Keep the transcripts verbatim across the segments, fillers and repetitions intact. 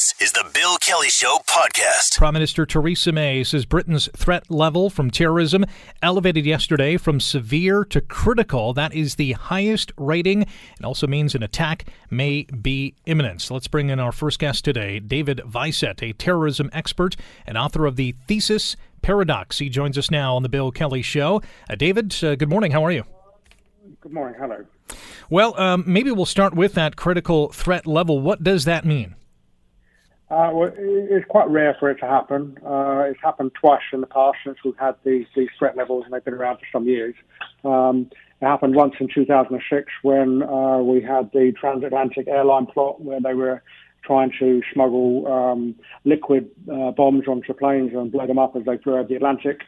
This is the Bill Kelly Show podcast. Prime Minister Theresa May says Britain's threat level from terrorism elevated yesterday from severe to critical. That is the highest rating. It also means an attack may be imminent. So let's bring in our first guest today, David Visett, a terrorism expert and author of the Thesis Paradox. He joins us now on the Bill Kelly Show. Uh, David, uh, good morning. How are you? Good morning. Hello. Well, um, maybe we'll start with that critical threat level. What does that mean? Uh, well, it's quite rare for it to happen. Uh, it's happened twice in the past since we've had these, these threat levels, and they've been around for some years. Um, it happened once in two thousand six when uh, we had the transatlantic airline plot where they were trying to smuggle um, liquid uh, bombs onto planes and blow them up as they flew over the Atlantic.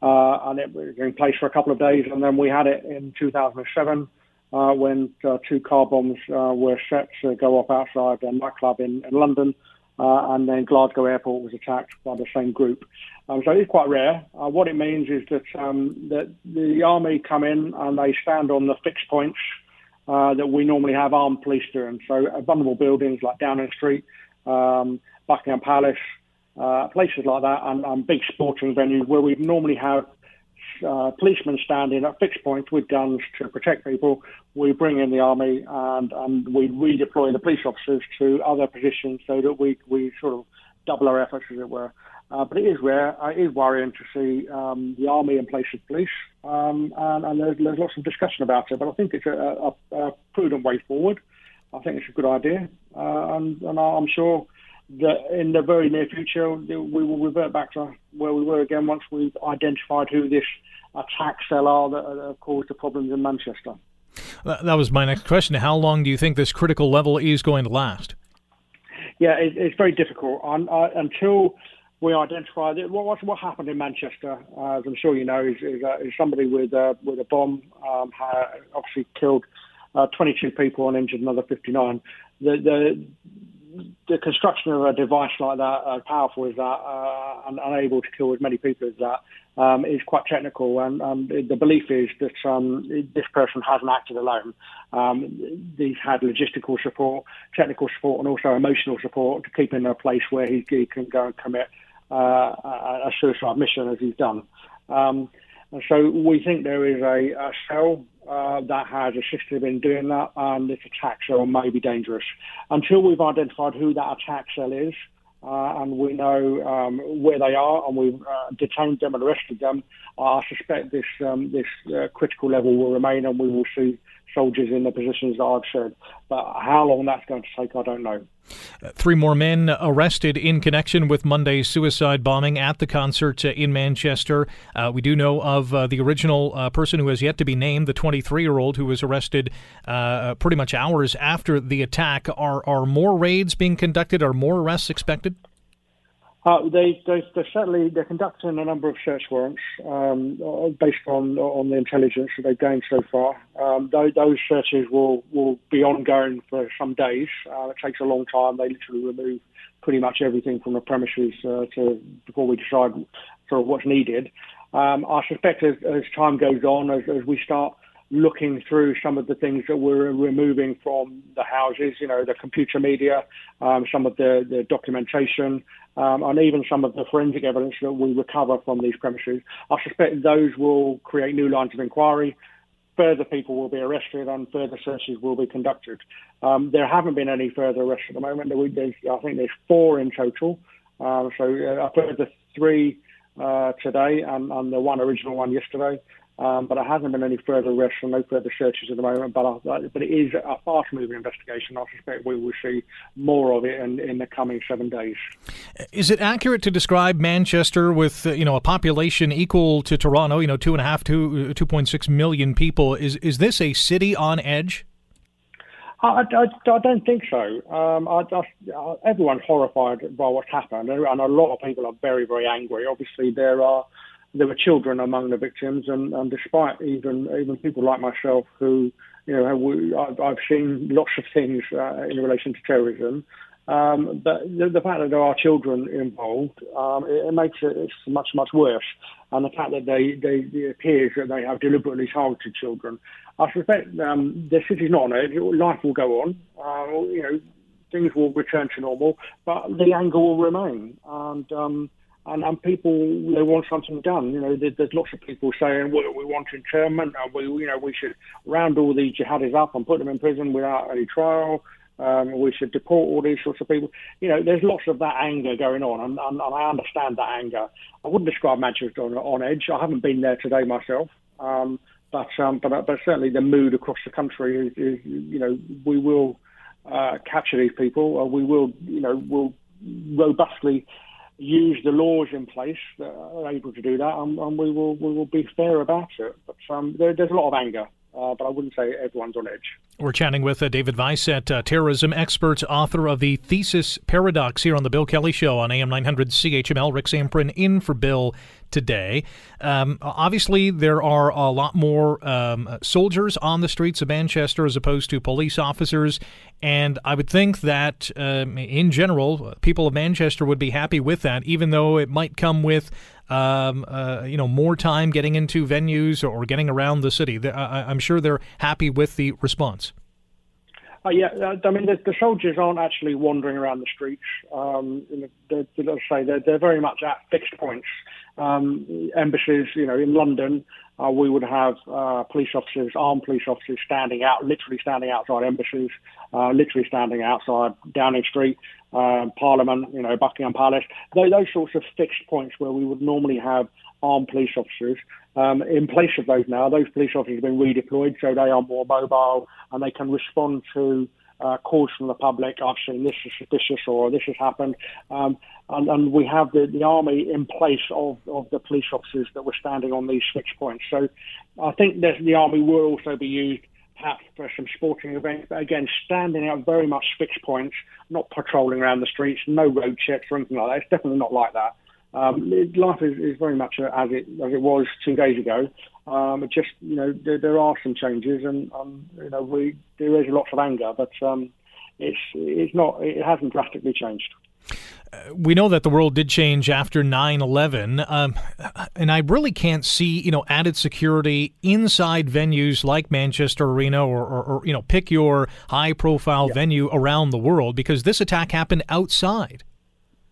Uh, and it was in place for a couple of days. And then we had it in two thousand seven uh, when uh, two car bombs uh, were set to go off outside a nightclub in, in London. Uh, and then Glasgow Airport was attacked by the same group. Um, so it's quite rare. Uh, what it means is that, um, that the army come in and they stand on the fixed points uh, that we normally have armed police doing. So uh, vulnerable buildings like Downing Street, um, Buckingham Palace, uh, places like that, and, and big sporting venues where we normally have uh, policemen standing at fixed points with guns to protect people. We bring in the army and, and we redeploy the police officers to other positions so that we, we sort of double our efforts, as it were. Uh, but it is rare. It is worrying to see um, the army in place of police, um, and, and there's, there's lots of discussion about it. But I think it's a, a, a prudent way forward. I think it's a good idea, uh, and, and I'm sure that in the very near future, we will revert back to where we were again once we've identified who this attack cell are that have caused the problems in Manchester. That was my next question. How long do you think this critical level is going to last? Yeah, it, it's very difficult. Um, uh, until we identify that, what, what happened in Manchester, uh, as I'm sure you know, is, is, uh, is somebody with, uh, with a bomb um, had obviously killed uh, twenty-two people and injured another fifty-nine. The, the The construction of a device like that, as uh, powerful as that, uh, and unable to kill as many people as that, um, is quite technical. And um, the belief is that um, this person hasn't acted alone. Um, he's had logistical support, technical support, and also emotional support to keep him in a place where he, he can go and commit uh, a suicide mission, as he's done. Um, and so we think there is a, a cell Uh, that has assisted in doing that, and this attack cell may be dangerous. Until we've identified who that attack cell is, uh, and we know um, where they are, and we've uh, detained them and arrested them, I suspect this um, this uh, critical level will remain, and we will see soldiers in the positions that I've said. But how long that's going to take, I don't know. Uh, three more men arrested in connection with Monday's suicide bombing at the concert uh, in Manchester. Uh, we do know of uh, the original uh, person who has yet to be named, the twenty-three-year-old who was arrested uh, pretty much hours after the attack. Are are more raids being conducted? Are more arrests expected? Uh, they, they, they're certainly they're conducting a number of search warrants um, based on on the intelligence that they've gained so far. Um, those, those searches will, will be ongoing for some days. Uh, it takes a long time. They literally remove pretty much everything from the premises uh, to before we decide sort of what's needed. Um, I suspect as, as time goes on, as, as we start looking through some of the things that we're removing from the houses, you know, the computer media, um, some of the, the documentation, um, and even some of the forensic evidence that we recover from these premises. I suspect those will create new lines of inquiry. Further people will be arrested and further searches will be conducted. Um, there haven't been any further arrests at the moment. There's, I think there's four in total. Um, so a further three uh, today and, and the one original one yesterday. Um, but there hasn't been any further arrests and no further searches at the moment. But uh, but it is a fast-moving investigation. I suspect we will see more of it in, in the coming seven days. Is it accurate to describe Manchester with uh, you know a population equal to Toronto? You know, two and a half to two point six million people. Is is this a city on edge? I, I, I don't think so. Um, I, I, everyone's horrified by what's happened, and a lot of people are very very angry. Obviously, there are. There were children among the victims, and, and despite even even people like myself who, you know, we, I've, I've seen lots of things uh, in relation to terrorism, um, but the, the fact that there are children involved, um, it, it makes it it's much, much worse. And the fact that they, they it appears that they have deliberately targeted children. I suspect um, the city's not on it. Life will go on. Uh, you know, things will return to normal, but the anger will remain. And um, and, and people, they want something done. You know, there, there's lots of people saying, well, we want internment. We, you know, we should round all these jihadis up and put them in prison without any trial. Um, we should deport all these sorts of people. You know, there's lots of that anger going on, and, and, and I understand that anger. I wouldn't describe Manchester on, on edge. I haven't been there today myself, um, but, um, but but certainly the mood across the country is, is you know, we will uh, capture these people, or we will, you know, will robustly use the laws in place that are able to do that, and, and we will we will be fair about it. But um, there, there's a lot of anger. Uh, but I wouldn't say everyone's on edge. We're chatting with uh, David Visett, uh, terrorism expert, author of the Thesis Paradox, here on the Bill Kelly Show on A M nine hundred C H M L. Rick Samprin in for Bill today. Um, obviously, there are a lot more um, soldiers on the streets of Manchester as opposed to police officers, and I would think that, um, in general, people of Manchester would be happy with that, even though it might come with Um, uh, you know, more time getting into venues or getting around the city. I, I'm sure they're happy with the response. Uh, yeah, I mean, the, the soldiers aren't actually wandering around the streets. Um, they're, let's say they're, they're very much at fixed points. Um, embassies, you know, in London, uh, we would have uh, police officers, armed police officers, standing out, literally standing outside embassies, uh, literally standing outside Downing Street, uh, Parliament, you know, Buckingham Palace. Those, those sorts of fixed points where we would normally have armed police officers. Um, in place of those now, those police officers have been redeployed, so they are more mobile and they can respond to Uh, calls from the public. I've seen this is suspicious, or this has happened, um, and, and we have the, the army in place of, of the police officers that were standing on these switch points. So I think that the army will also be used perhaps for some sporting events, but again, standing out very much fixed points, not patrolling around the streets, no road checks or anything like that. It's definitely not like that. Um, life is, is very much as it as it was two days ago. Um, it just, you know, there, there are some changes, and um, you know, we there is lots of anger, but um, it's it's not it hasn't drastically changed. We know that the world did change after nine eleven, um, and I really can't see, you know, added security inside venues like Manchester Arena, or, or, or you know, pick your high-profile yeah. venue around the world, because this attack happened outside.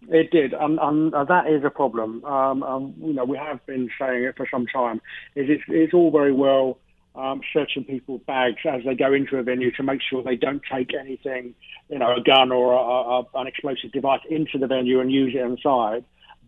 It did, and, and that is a problem. Um, um, you know, we have been saying it for some time. It, it's, it's all very well um, searching people's bags as they go into a venue to make sure they don't take anything, you know, a gun or a, a, an explosive device into the venue and use it inside.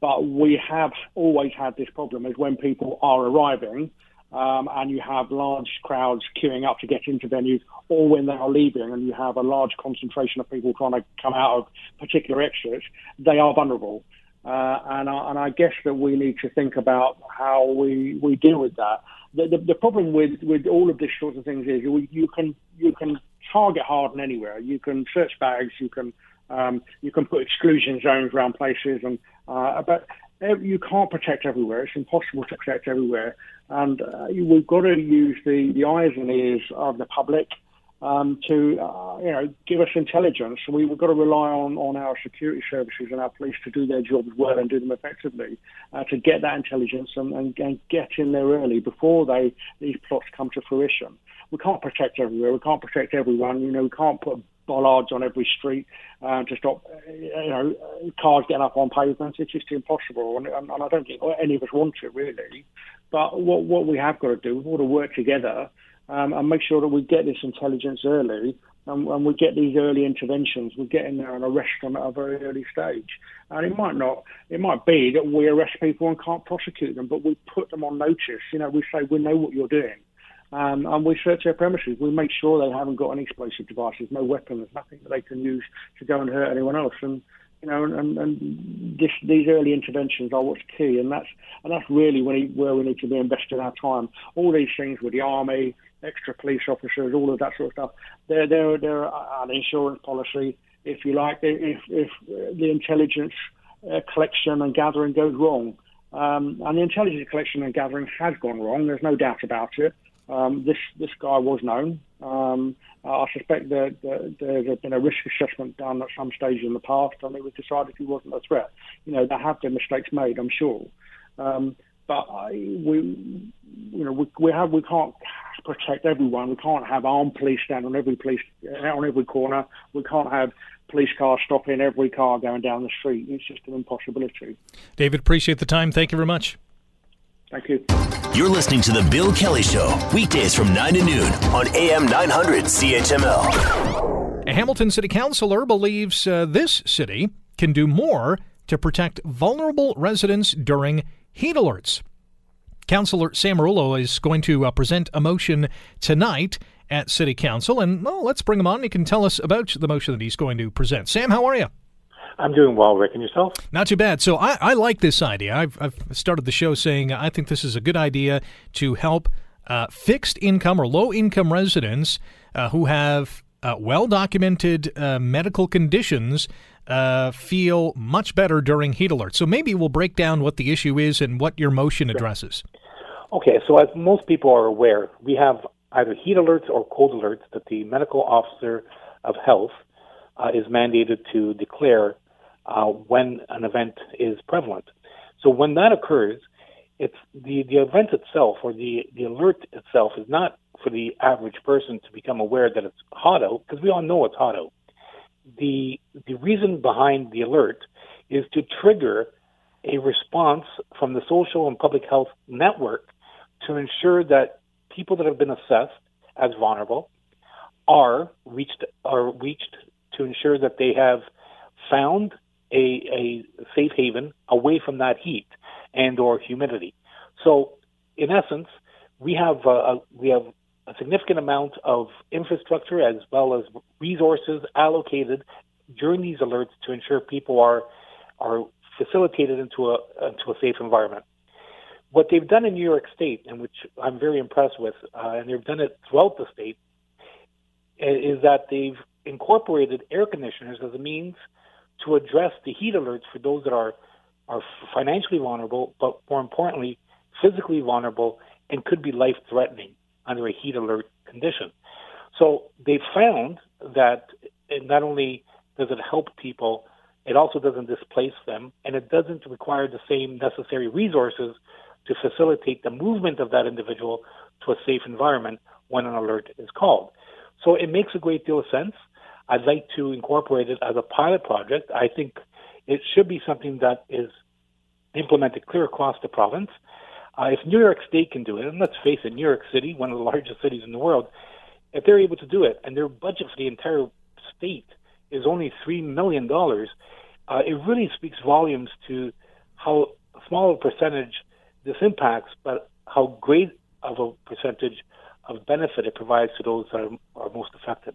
But we have always had this problem, is when people are arriving um, and you have large crowds queuing up to get into venues, or when they are leaving and you have a large concentration of people trying to come out of particular exits, they are vulnerable. Uh, and, I, and I guess that we need to think about how we, we deal with that. The, the, the problem with, with all of these sorts of things is we, you can you can target hard on anywhere. You can search bags, you can um, you can put exclusion zones around places, and uh, but you can't protect everywhere. It's impossible to protect everywhere. And uh, we've got to use the, the eyes and ears of the public Um, to uh, you know, give us intelligence. We, we've got to rely on, on our security services and our police to do their jobs well and do them effectively, uh, to get that intelligence and, and, and get in there early before they these plots come to fruition. We can't protect everywhere. We can't protect everyone. You know, we can't put bollards on every street uh, to stop you know cars getting up on pavements. It's just impossible, and, and, and I don't think any of us want it, really. But what what we have got to do, we've got to work together Um, and make sure that we get this intelligence early, and, and we get these early interventions. We get in there and arrest them at a very early stage. And it might not, it might be that we arrest people and can't prosecute them, but we put them on notice. You know, we say, we know what you're doing. Um, and we search their premises. We make sure they haven't got any explosive devices, no weapons, nothing that they can use to go and hurt anyone else. And, you know, and, and this, these early interventions are what's key. And that's, and that's really where we need to be investing our time. All these things with the army, extra police officers, all of that sort of stuff. They're, they're, they're an insurance policy, if you like, if, if the intelligence collection and gathering goes wrong. Um, and the intelligence collection and gathering has gone wrong. There's no doubt about it. Um, this this guy was known. Um, I suspect that, that there's been a risk assessment done at some stage in the past, and it was decided he wasn't a threat. You know, there have been mistakes made, I'm sure. Um, But I, we, you know, we, we have we can't protect everyone. We can't have armed police stand on every police on every corner. We can't have police cars stopping every car going down the street. It's just an impossibility. David, appreciate the time. Thank you very much. Thank you. You're listening to The Bill Kelly Show, weekdays from nine to noon on A M nine hundred C H M L. A Hamilton City Councilor believes uh, this city can do more to protect vulnerable residents during heat alerts. Councilor Sam Merulla is going to uh, present a motion tonight at City Council, and well, let's bring him on. He can tell us about the motion that he's going to present. Sam, how are you? I'm doing well, Rick, and yourself? Not too bad. So I, I like this idea. I've, I've started the show saying I think this is a good idea to help uh, fixed income or low income residents uh, who have uh, well-documented uh, medical conditions uh, feel much better during heat alerts. So maybe we'll break down what the issue is and what your motion addresses. Okay, so as most people are aware, we have either heat alerts or cold alerts that the medical officer of health uh, is mandated to declare Uh, when an event is prevalent. So when that occurs, it's the, the event itself or the, the alert itself is not for the average person to become aware that it's hot out, because we all know it's hot out. The, the reason behind the alert is to trigger a response from the social and public health network to ensure that people that have been assessed as vulnerable are reached, are reached to ensure that they have found A, a safe haven away from that heat and or humidity. So, in essence, we have a, a, we have a significant amount of infrastructure as well as resources allocated during these alerts to ensure people are are facilitated into a into a safe environment. What they've done in New York State, and which I'm very impressed with, uh, and they've done it throughout the state, is that they've incorporated air conditioners as a means to address the heat alerts for those that are, are financially vulnerable, but more importantly, physically vulnerable and could be life-threatening under a heat alert condition. So they found that not only does it help people, it also doesn't displace them, and it doesn't require the same necessary resources to facilitate the movement of that individual to a safe environment when an alert is called. So it makes a great deal of sense. I'd like to incorporate it as a pilot project. I think it should be something that is implemented clear across the province. Uh, if New York State can do it, and let's face it, New York City, one of the largest cities in the world, if they're able to do it, and their budget for the entire state is only three million dollars, uh, it really speaks volumes to how small a percentage this impacts, but how great of a percentage of benefit it provides to those that are, are most affected.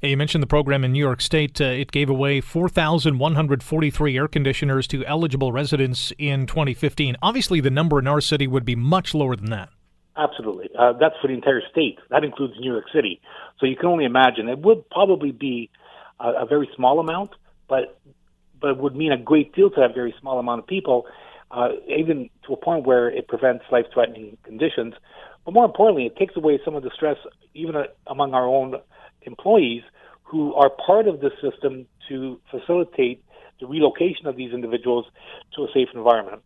Hey, you mentioned the program in New York State. Uh, it gave away four thousand one hundred forty-three air conditioners to eligible residents in twenty fifteen. Obviously, the number in our city would be much lower than that. Absolutely. Uh, that's for the entire state. That includes New York City. So you can only imagine. It would probably be a, a very small amount, but, but it would mean a great deal to that very small amount of people, uh, even to a point where it prevents life-threatening conditions. But more importantly, it takes away some of the stress even among our own employees who are part of the system to facilitate the relocation of these individuals to a safe environment.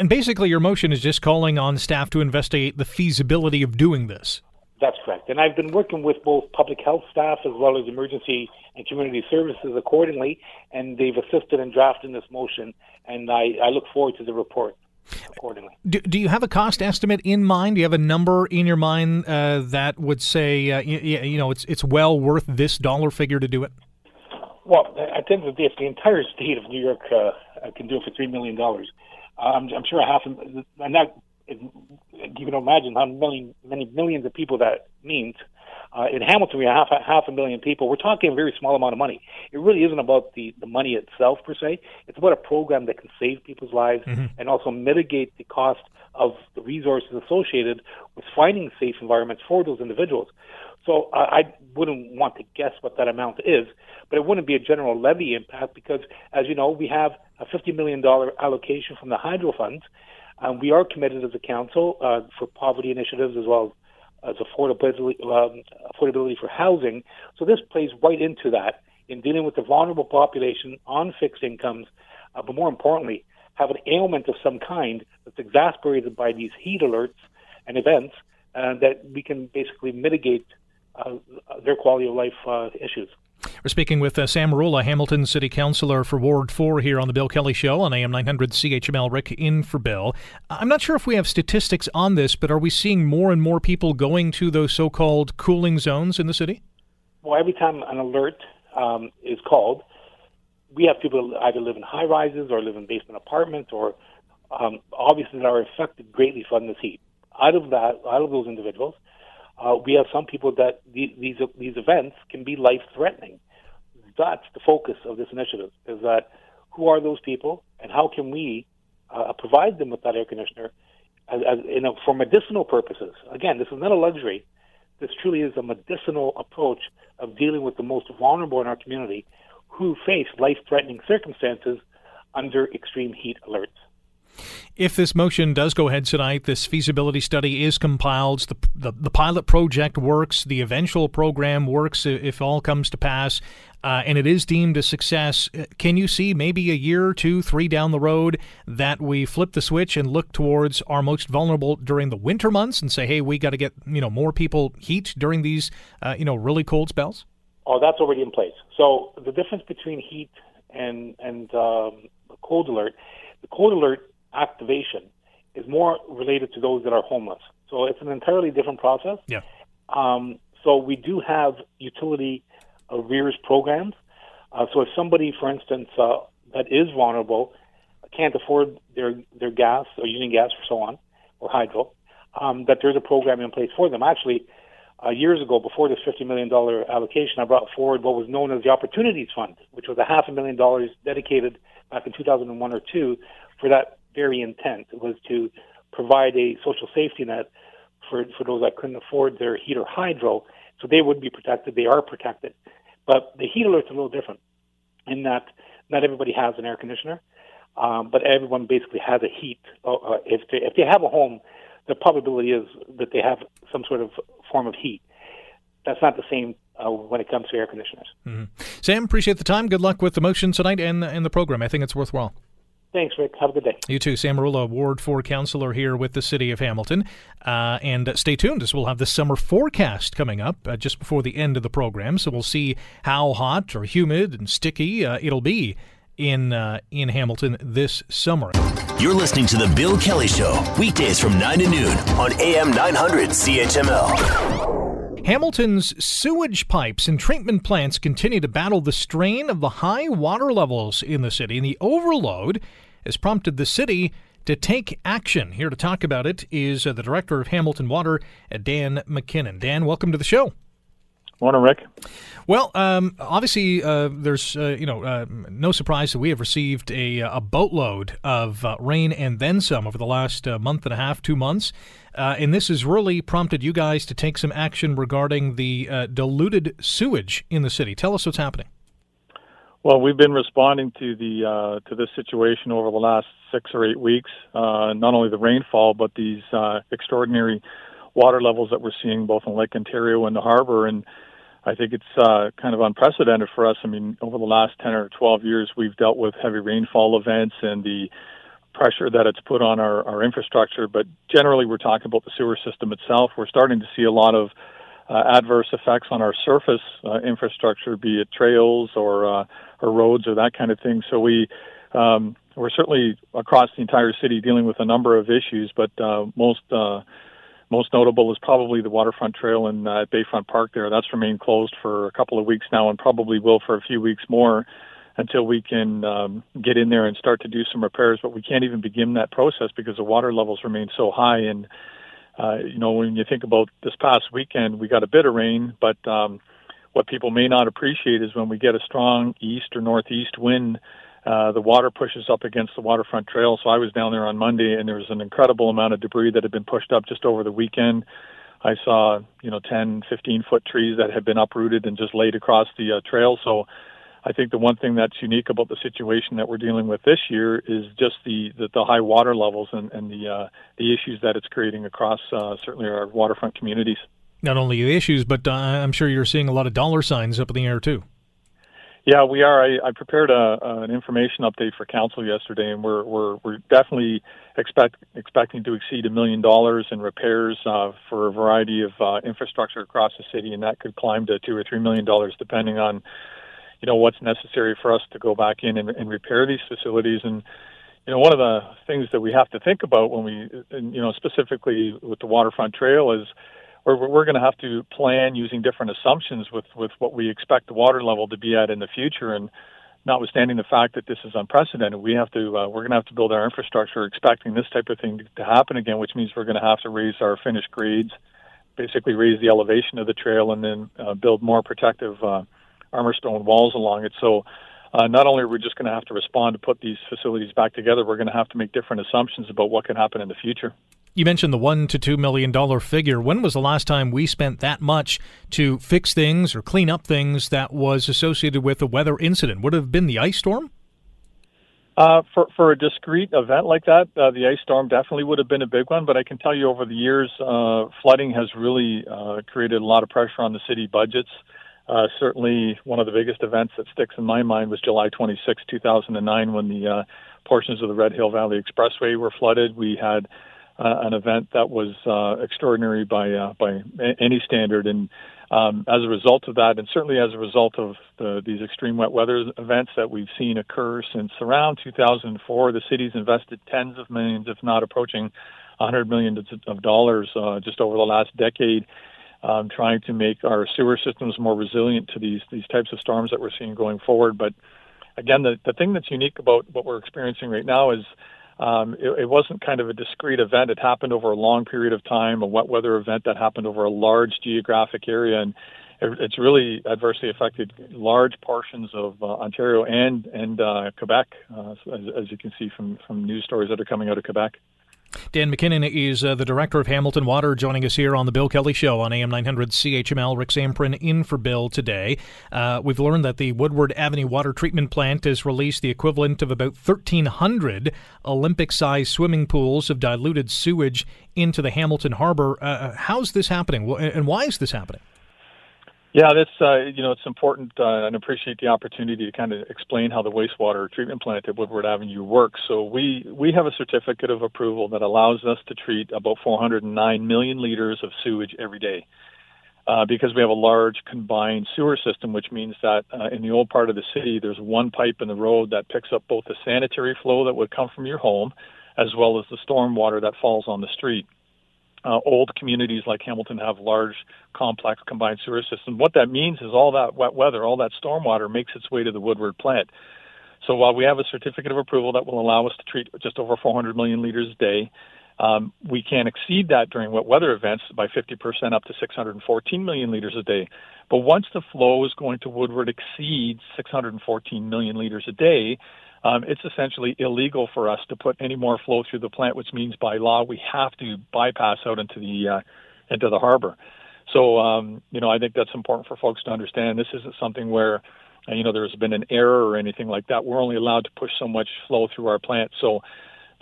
And basically your motion is just calling on staff to investigate the feasibility of doing this. That's correct. And I've been working with both public health staff as well as emergency and community services accordingly, and they've assisted in drafting this motion, and I, I look forward to the report accordingly. Do, do you have a cost estimate in mind? Do you have a number in your mind uh, that would say, uh, you, you know, it's it's well worth this dollar figure to do it? Well, I think that if the entire state of New York uh, can do it for three million dollars, uh, I'm, I'm sure half, and that, you can imagine how many, many millions of people that means. Uh, in Hamilton, we have half, half a million people. We're talking a very small amount of money. It really isn't about the, the money itself, per se. It's about a program that can save people's lives mm-hmm. and also mitigate the cost of the resources associated with finding safe environments for those individuals. So uh, I wouldn't want to guess what that amount is, but it wouldn't be a general levy impact because, as you know, we have a fifty million dollars allocation from the hydro funds. Um, we are committed as a council uh, for poverty initiatives as well as as affordability, um, affordability for housing. So this plays right into that in dealing with the vulnerable population on fixed incomes, uh, but more importantly, have an ailment of some kind that's exacerbated by these heat alerts and events uh, that we can basically mitigate uh, their quality of life uh, issues. We're speaking with uh, Sam Merulla, Hamilton City Councillor for Ward four here on the Bill Kelly Show on A M nine hundred C H M L. Rick in for Bill. I'm not sure if we have statistics on this, but are we seeing more and more people going to those so-called cooling zones in the city? Well, every time an alert um, is called, we have people that either live in high-rises or live in basement apartments or um, obviously that are affected greatly from this heat. Out of that, out of those individuals, Uh, we have some people that these, these these events can be life-threatening. That's the focus of this initiative, is that who are those people and how can we uh, provide them with that air conditioner as, as, you know, for medicinal purposes. Again, this is not a luxury. This truly is a medicinal approach of dealing with the most vulnerable in our community who face life-threatening circumstances under extreme heat alerts. If this motion does go ahead tonight, this feasibility study is compiled, the, the, the pilot project works, the eventual program works if all comes to pass, uh, and it is deemed a success. Can you see maybe a year, two, three down the road that we flip the switch and look towards our most vulnerable during the winter months and say, hey, we got to get you know more people heat during these uh, you know really cold spells? Oh, that's already in place. So the difference between heat and, and um, cold alert, the cold alert activation is more related to those that are homeless. So it's an entirely different process. Yeah. Um, so we do have utility arrears programs. Uh, so if somebody, for instance, uh, that is vulnerable, can't afford their, their gas or using gas or so on, or hydro, um, that there's a program in place for them. Actually, uh, years ago, before this fifty million dollars allocation, I brought forward what was known as the Opportunities Fund, which was a half a million dollars dedicated back in two thousand one or two for that very intent. It was to provide a social safety net for, for those that couldn't afford their heat or hydro, so they would be protected. They are protected. But the heat alert's a little different in that not everybody has an air conditioner, um, but everyone basically has a heat. Uh, if, they, if they have a home, the probability is that they have some sort of form of heat. That's not the same uh, when it comes to air conditioners. Mm-hmm. Sam, appreciate the time. Good luck with the motion tonight and, and the program. I think it's worthwhile. Thanks, Rick. Have a good day. You too. Sam Merulla, Ward four Councillor here with the City of Hamilton. Uh, and stay tuned, as we'll have the summer forecast coming up uh, just before the end of the program. So we'll see how hot or humid and sticky uh, it'll be in, uh, in Hamilton this summer. You're listening to The Bill Kelly Show, weekdays from nine to noon on A M nine hundred C H M L. Hamilton's sewage pipes and treatment plants continue to battle the strain of the high water levels in the city, and the overload has prompted the city to take action. Here to talk about it is uh, the director of Hamilton Water, uh, Dan McKinnon. Dan, welcome to the show. Morning, Rick. Well, um, obviously, uh, there's uh, you know uh, no surprise that we have received a, a boatload of uh, rain and then some over the last uh, month and a half, two months. Uh, and this has really prompted you guys to take some action regarding the uh, diluted sewage in the city. Tell us what's happening. Well, we've been responding to the uh, to this situation over the last six or eight weeks. Uh, not only the rainfall, but these uh, extraordinary water levels that we're seeing both in Lake Ontario and the harbor. And I think it's uh, kind of unprecedented for us. I mean, over the last ten or twelve years, we've dealt with heavy rainfall events and the pressure that it's put on our, our infrastructure, but generally we're talking about the sewer system itself. We're starting to see a lot of uh, adverse effects on our surface uh, infrastructure, be it trails or, uh, or roads or that kind of thing. So we, um, we're certainly across the entire city dealing with a number of issues, but uh, most uh, most notable is probably the waterfront trail in uh, Bayfront Park there. That's remained closed for a couple of weeks now and probably will for a few weeks more, until we can um, get in there and start to do some repairs. But we can't even begin that process because the water levels remain so high. And, uh, you know, when you think about this past weekend, we got a bit of rain, but um, what people may not appreciate is when we get a strong east or northeast wind, uh, the water pushes up against the waterfront trail. So I was down there on Monday, and there was an incredible amount of debris that had been pushed up just over the weekend. I saw, you know, ten, fifteen-foot trees that had been uprooted and just laid across the uh, trail. So I think the one thing that's unique about the situation that we're dealing with this year is just the, the, the high water levels and, and the uh, the issues that it's creating across uh, certainly our waterfront communities. Not only the issues, but uh, I'm sure you're seeing a lot of dollar signs up in the air too. Yeah, we are. I, I prepared a, an information update for council yesterday, and we're we're, we're definitely expect, expecting to exceed a million dollars in repairs uh, for a variety of uh, infrastructure across the city, and that could climb to two or three million dollars, depending on, you know, what's necessary for us to go back in and, and repair these facilities. And you know, one of the things that we have to think about when we, and, you know, specifically with the Waterfront Trail is, We're, we're going to have to plan using different assumptions with, with what we expect the water level to be at in the future. And notwithstanding the fact that this is unprecedented, we have to uh, we're going to have to build our infrastructure expecting this type of thing to, to happen again, which means we're going to have to raise our finished grades, basically raise the elevation of the trail, and then uh, build more protective uh, armor stone walls along it. So uh, not only are we just going to have to respond to put these facilities back together, we're going to have to make different assumptions about what can happen in the future. You mentioned the one to two million dollar figure. When was the last time we spent that much to fix things or clean up things that was associated with a weather incident? Would it have been the ice storm? Uh, for for a discrete event like that, uh, the ice storm definitely would have been a big one. But I can tell you, over the years, uh, flooding has really uh, created a lot of pressure on the city budgets. Uh, certainly, one of the biggest events that sticks in my mind was July twenty-sixth, two thousand nine, when the uh, portions of the Red Hill Valley Expressway were flooded. We had Uh, an event that was uh, extraordinary by uh, by a- any standard, and um, as a result of that, and certainly as a result of the, these extreme wet weather events that we've seen occur since around two thousand four, the city's invested tens of millions, if not approaching one hundred million dollars of dollars uh, just over the last decade, um, trying to make our sewer systems more resilient to these these types of storms that we're seeing going forward. But again, the, the thing that's unique about what we're experiencing right now is Um, it, it wasn't kind of a discrete event. It happened over a long period of time, a wet weather event that happened over a large geographic area, and it, it's really adversely affected large portions of uh, Ontario and, and uh, Quebec, uh, as, as you can see from, from news stories that are coming out of Quebec. Dan McKinnon is uh, the director of Hamilton Water, joining us here on The Bill Kelly Show on A M nine hundred C H M L. Rick Samprin in for Bill today. Uh, we've learned that the Woodward Avenue Water Treatment Plant has released the equivalent of about thirteen hundred Olympic-sized swimming pools of diluted sewage into the Hamilton Harbor. Uh, how's this happening, and why is this happening? Yeah, that's uh, you know, it's important, uh, and appreciate the opportunity to kind of explain how the wastewater treatment plant at Woodward Avenue works. So we, we have a certificate of approval that allows us to treat about four hundred nine million liters of sewage every day, uh, because we have a large combined sewer system, which means that uh, in the old part of the city, there's one pipe in the road that picks up both the sanitary flow that would come from your home, as well as the storm water that falls on the street. Uh, old communities like Hamilton have large, complex combined sewer systems. What that means is all that wet weather, all that stormwater makes its way to the Woodward plant. So while we have a certificate of approval that will allow us to treat just over four hundred million liters a day, um, we can exceed that during wet weather events by fifty percent up to six hundred fourteen million liters a day. But once the flow is going to Woodward exceeds six hundred fourteen million liters a day, Um, it's essentially illegal for us to put any more flow through the plant, which means by law we have to bypass out into the uh, into the harbor. So, um, you know, I think that's important for folks to understand. This isn't something where, uh, you know, there's been an error or anything like that. We're only allowed to push so much flow through our plant. So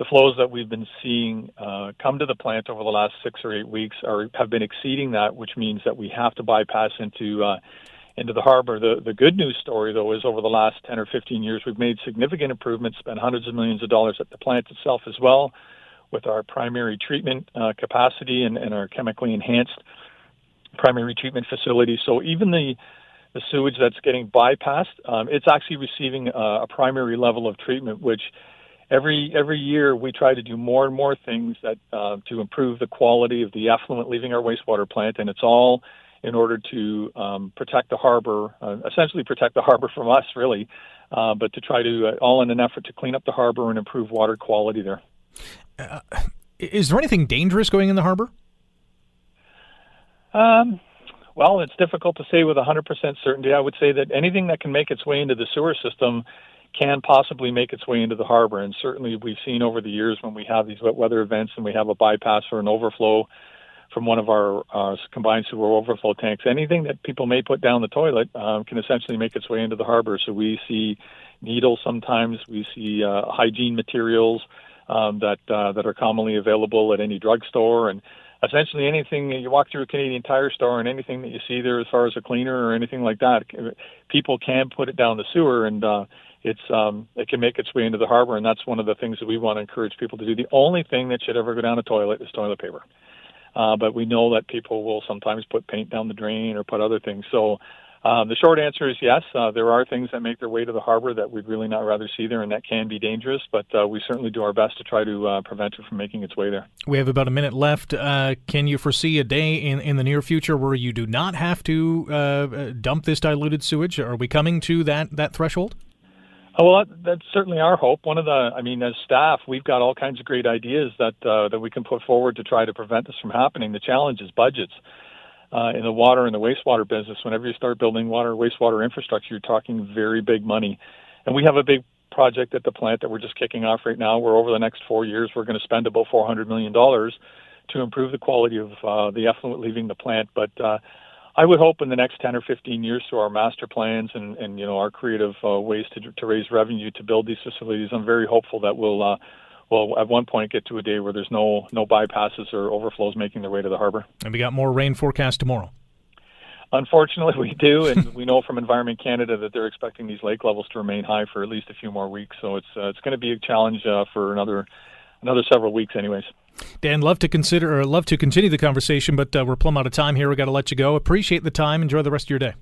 the flows that we've been seeing uh, come to the plant over the last six or eight weeks are have been exceeding that, which means that we have to bypass into uh into the harbor. The the good news story, though, is over the last ten or fifteen years, we've made significant improvements, spent hundreds of millions of dollars at the plant itself as well, with our primary treatment uh, capacity and, and our chemically enhanced primary treatment facility. So even the, the sewage that's getting bypassed, um, it's actually receiving a, a primary level of treatment, which every every year we try to do more and more things that uh, to improve the quality of the effluent leaving our wastewater plant, and it's all in order to um, protect the harbor, uh, essentially protect the harbor from us, really, uh, but to try to, uh, all in an effort to clean up the harbor and improve water quality there. Uh, is there anything dangerous going in the harbor? Um, well, it's difficult to say with one hundred percent certainty. I would say that anything that can make its way into the sewer system can possibly make its way into the harbor, and certainly we've seen over the years when we have these wet weather events and we have a bypass or an overflow from one of our uh, combined sewer overflow tanks, anything that people may put down the toilet um, can essentially make its way into the harbor. So we see needles sometimes, we see uh, hygiene materials um, that uh, that are commonly available at any drugstore, and essentially anything, you walk through a Canadian Tire store and anything that you see there as far as a cleaner or anything like that, people can put it down the sewer, and uh, it's um, it can make its way into the harbor, and that's one of the things that we want to encourage people to do. The only thing that should ever go down a toilet is toilet paper. Uh, but we know that people will sometimes put paint down the drain or put other things. So um, the short answer is yes, uh, there are things that make their way to the harbor that we'd really not rather see there, and that can be dangerous, but uh, we certainly do our best to try to uh, prevent it from making its way there. We have about a minute left. Uh, can you foresee a day in, in the near future where you do not have to uh, dump this diluted sewage? Are we coming to that, that threshold? Oh, well, that, that's certainly our hope. One of the, I mean, as staff, we've got all kinds of great ideas that uh, that we can put forward to try to prevent this from happening. The challenge is budgets uh, in the water and the wastewater business. Whenever you start building water, wastewater infrastructure, you're talking very big money. And we have a big project at the plant that we're just kicking off right now, where over the next four years, we're going to spend about four hundred million dollars to improve the quality of uh, the effluent leaving the plant. But uh I would hope in the next ten or fifteen years through our master plans and, and you know, our creative uh, ways to, to raise revenue to build these facilities, I'm very hopeful that we'll, uh, we'll at one point get to a day where there's no, no bypasses or overflows making their way to the harbor. And we got more rain forecast tomorrow. Unfortunately, we do, and we know from Environment Canada that they're expecting these lake levels to remain high for at least a few more weeks, so it's uh, it's going to be a challenge uh, for another another several weeks anyways. Dan, love to consider or love to continue the conversation, but uh, we're plumb out of time here. We've got to let you go. Appreciate the time. Enjoy the rest of your day.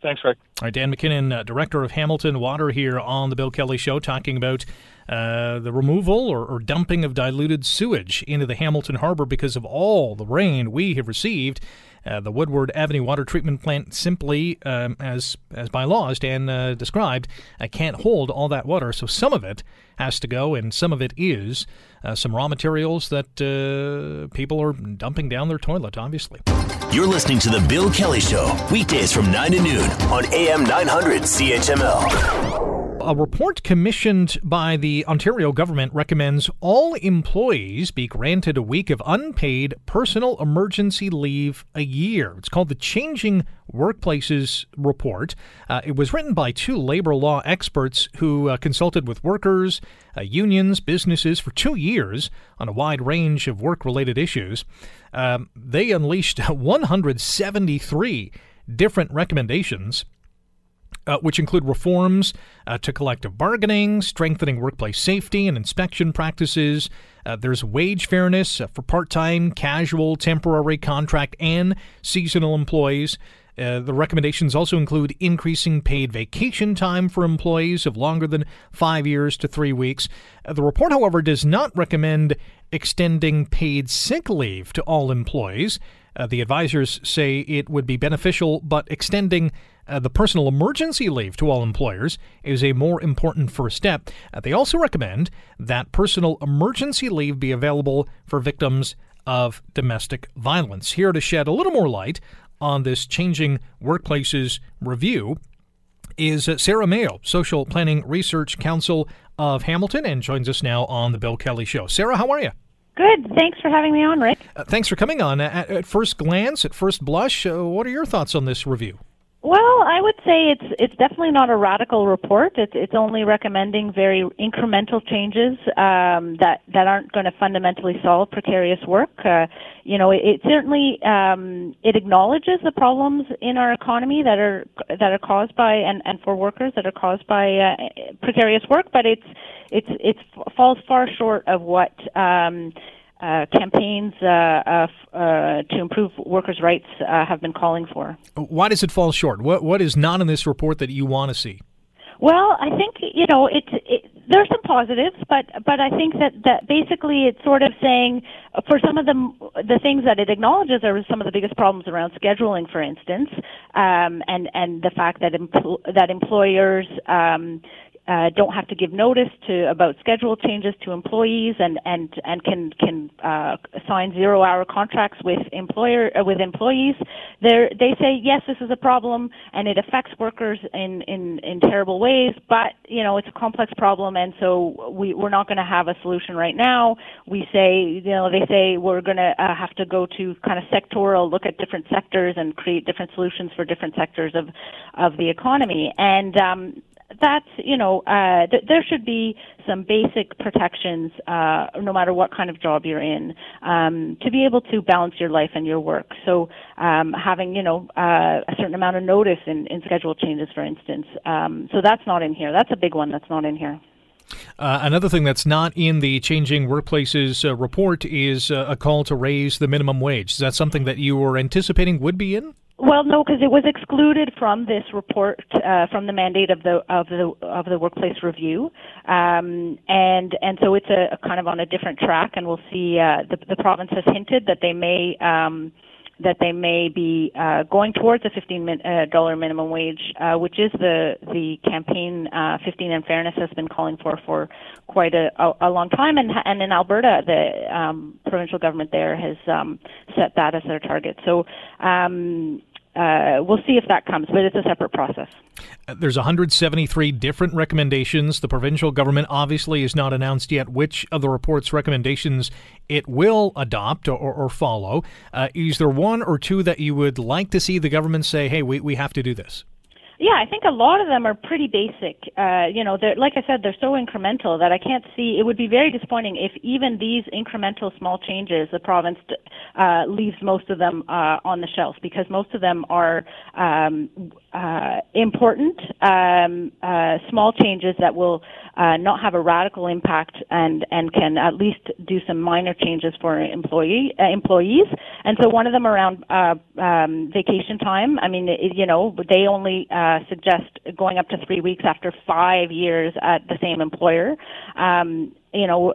Thanks, Rick. All right, Dan McKinnon, uh, Director of Hamilton Water, here on The Bill Kelly Show, talking about uh, the removal or, or dumping of diluted sewage into the Hamilton Harbor because of all the rain we have received. Uh, the Woodward Avenue Water Treatment Plant simply, um, as as by law, as Dan uh, described, uh, can't hold all that water, so some of it has to go, and some of it is uh, some raw materials that uh, people are dumping down their toilet, obviously. You're listening to The Bill Kelly Show, weekdays from nine to noon on A M nine hundred C H M L. A report commissioned by the Ontario government recommends all employees be granted a week of unpaid personal emergency leave a year. It's called the Changing Workplaces Report. Uh, it was written by two labor law experts who uh, consulted with workers, uh, unions, businesses for two years on a wide range of work-related issues. Um, they unleashed one hundred seventy-three different recommendations, Uh, which include reforms uh, to collective bargaining, strengthening workplace safety and inspection practices. Uh, there's wage fairness uh, for part-time, casual, temporary, contract, and seasonal employees. Uh, the recommendations also include increasing paid vacation time for employees of longer than five years to three weeks. Uh, the report, however, does not recommend extending paid sick leave to all employees. Uh, the advisors say it would be beneficial, but extending Uh, the personal emergency leave to all employers is a more important first step. Uh, they also recommend that personal emergency leave be available for victims of domestic violence. Here to shed a little more light on this Changing Workplaces review is uh, Sarah Mayo, Social Planning Research Council of Hamilton, and joins us now on The Bill Kelly Show. Sarah, how are you? Good. Thanks for having me on, Rick. Uh, thanks for coming on. At, at first glance, at first blush, uh, what are your thoughts on this review? Well, I would say it's it's definitely not a radical report. It's it's only recommending very incremental changes um, that that aren't going to fundamentally solve precarious work. Uh, you know, it, it certainly um, it acknowledges the problems in our economy that are that are caused by and, and for workers that are caused by uh, precarious work, but it's it's it falls far short of what Um, Uh, campaigns uh, uh, uh, to improve workers' rights uh, have been calling for. Why does it fall short? What What is not in this report that you want to see? Well, I think, you know, it's, it, there's some positives, but, but I think that, that basically it's sort of saying for some of the, the things that it acknowledges are some of the biggest problems around scheduling, for instance, um, and, and the fact that, empl- that employers um, Uh, don't have to give notice to about schedule changes to employees, and and and can can uh, sign zero-hour contracts with employer uh, with employees. They're, they say yes, this is a problem, and it affects workers in in in terrible ways. But you know, it's a complex problem, and so we we're not going to have a solution right now. We say you know they say we're going to uh, have to go to kind of sectoral, look at different sectors and create different solutions for different sectors of of the economy, and um, that's, you know, uh, th- there should be some basic protections, uh, no matter what kind of job you're in, um, to be able to balance your life and your work. So, um, having, you know, uh, a certain amount of notice in, in schedule changes, for instance. Um, so that's not in here. That's a big one that's not in here. Uh, another thing that's not in the Changing Workplaces uh, report is uh, a call to raise the minimum wage. Is that something that you were anticipating would be in? Well, no, because it was excluded from this report, uh, from the mandate of the of the of the workplace review, um, and and so it's a, a kind of on a different track, and we'll see. Uh, the, the province has hinted that they may um, that they may be uh, going towards a fifteen dollar minimum wage, uh, which is the the campaign uh, fifteen and Fairness has been calling for for quite a, a long time, and and in Alberta, the um, provincial government there has um, set that as their target. So. Um, Uh, we'll see if that comes, but it's a separate process. There's one hundred seventy-three different recommendations. The provincial government obviously has not announced yet which of the report's recommendations it will adopt or, or, or follow. Uh, is there one or two that you would like to see the government say, hey, we, we have to do this? Yeah, I think a lot of them are pretty basic. Uh, you know, they're, like I said, they're so incremental that I can't see. It would be very disappointing if even these incremental small changes, the province uh, leaves most of them uh, on the shelf, because most of them are um, uh, important, um, uh, small changes that will uh, not have a radical impact and, and can at least do some minor changes for employee uh, employees. And so one of them around uh, um, vacation time. I mean, it, you know, they only. Uh, Uh, suggest going up to three weeks after five years at the same employer. Um, you know,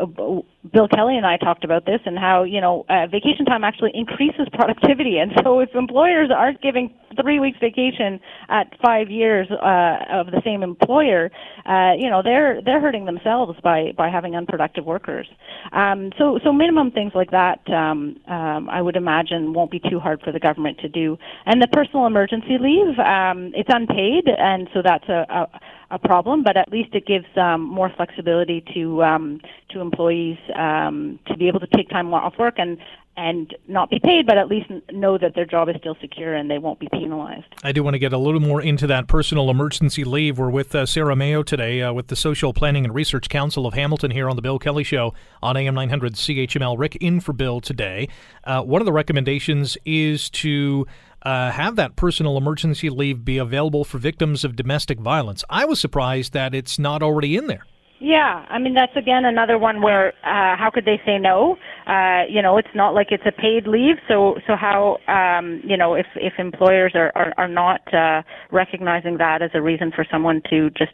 Bill Kelly and I talked about this and how, you know, uh, vacation time actually increases productivity. And so if employers aren't giving three weeks vacation at five years uh, of the same employer, uh, you know, they're they're hurting themselves by, by having unproductive workers. Um, so so minimum things like that, um, um, I would imagine, won't be too hard for the government to do. And the personal emergency leave, um, it's unpaid, and so that's a, a a problem, but at least it gives um, more flexibility to um, to employees um, to be able to take time off work and and not be paid, but at least know that their job is still secure and they won't be penalized. I do want to get a little more into that personal emergency leave. We're with uh, Sarah Mayo today uh, with the Social Planning and Research Council of Hamilton here on the Bill Kelly Show on A M nine hundred C H M L. Rick in for Bill today. Uh, one of the recommendations is to Uh, have that personal emergency leave be available for victims of domestic violence. I was surprised that it's not already in there. Yeah, I mean, that's, again, another one where uh, how could they say no? Uh, you know, it's not like it's a paid leave, so so how, um, you know, if, if employers are, are, are not uh, recognizing that as a reason for someone to just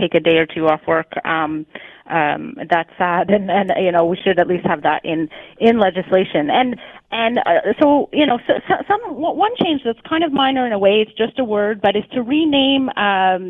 take a day or two off work, um, um, that's sad. And, and, you know, we should at least have that in, in legislation. And and uh, so, you know, so, so, some one change that's kind of minor in a way, it's just a word, but is to rename um,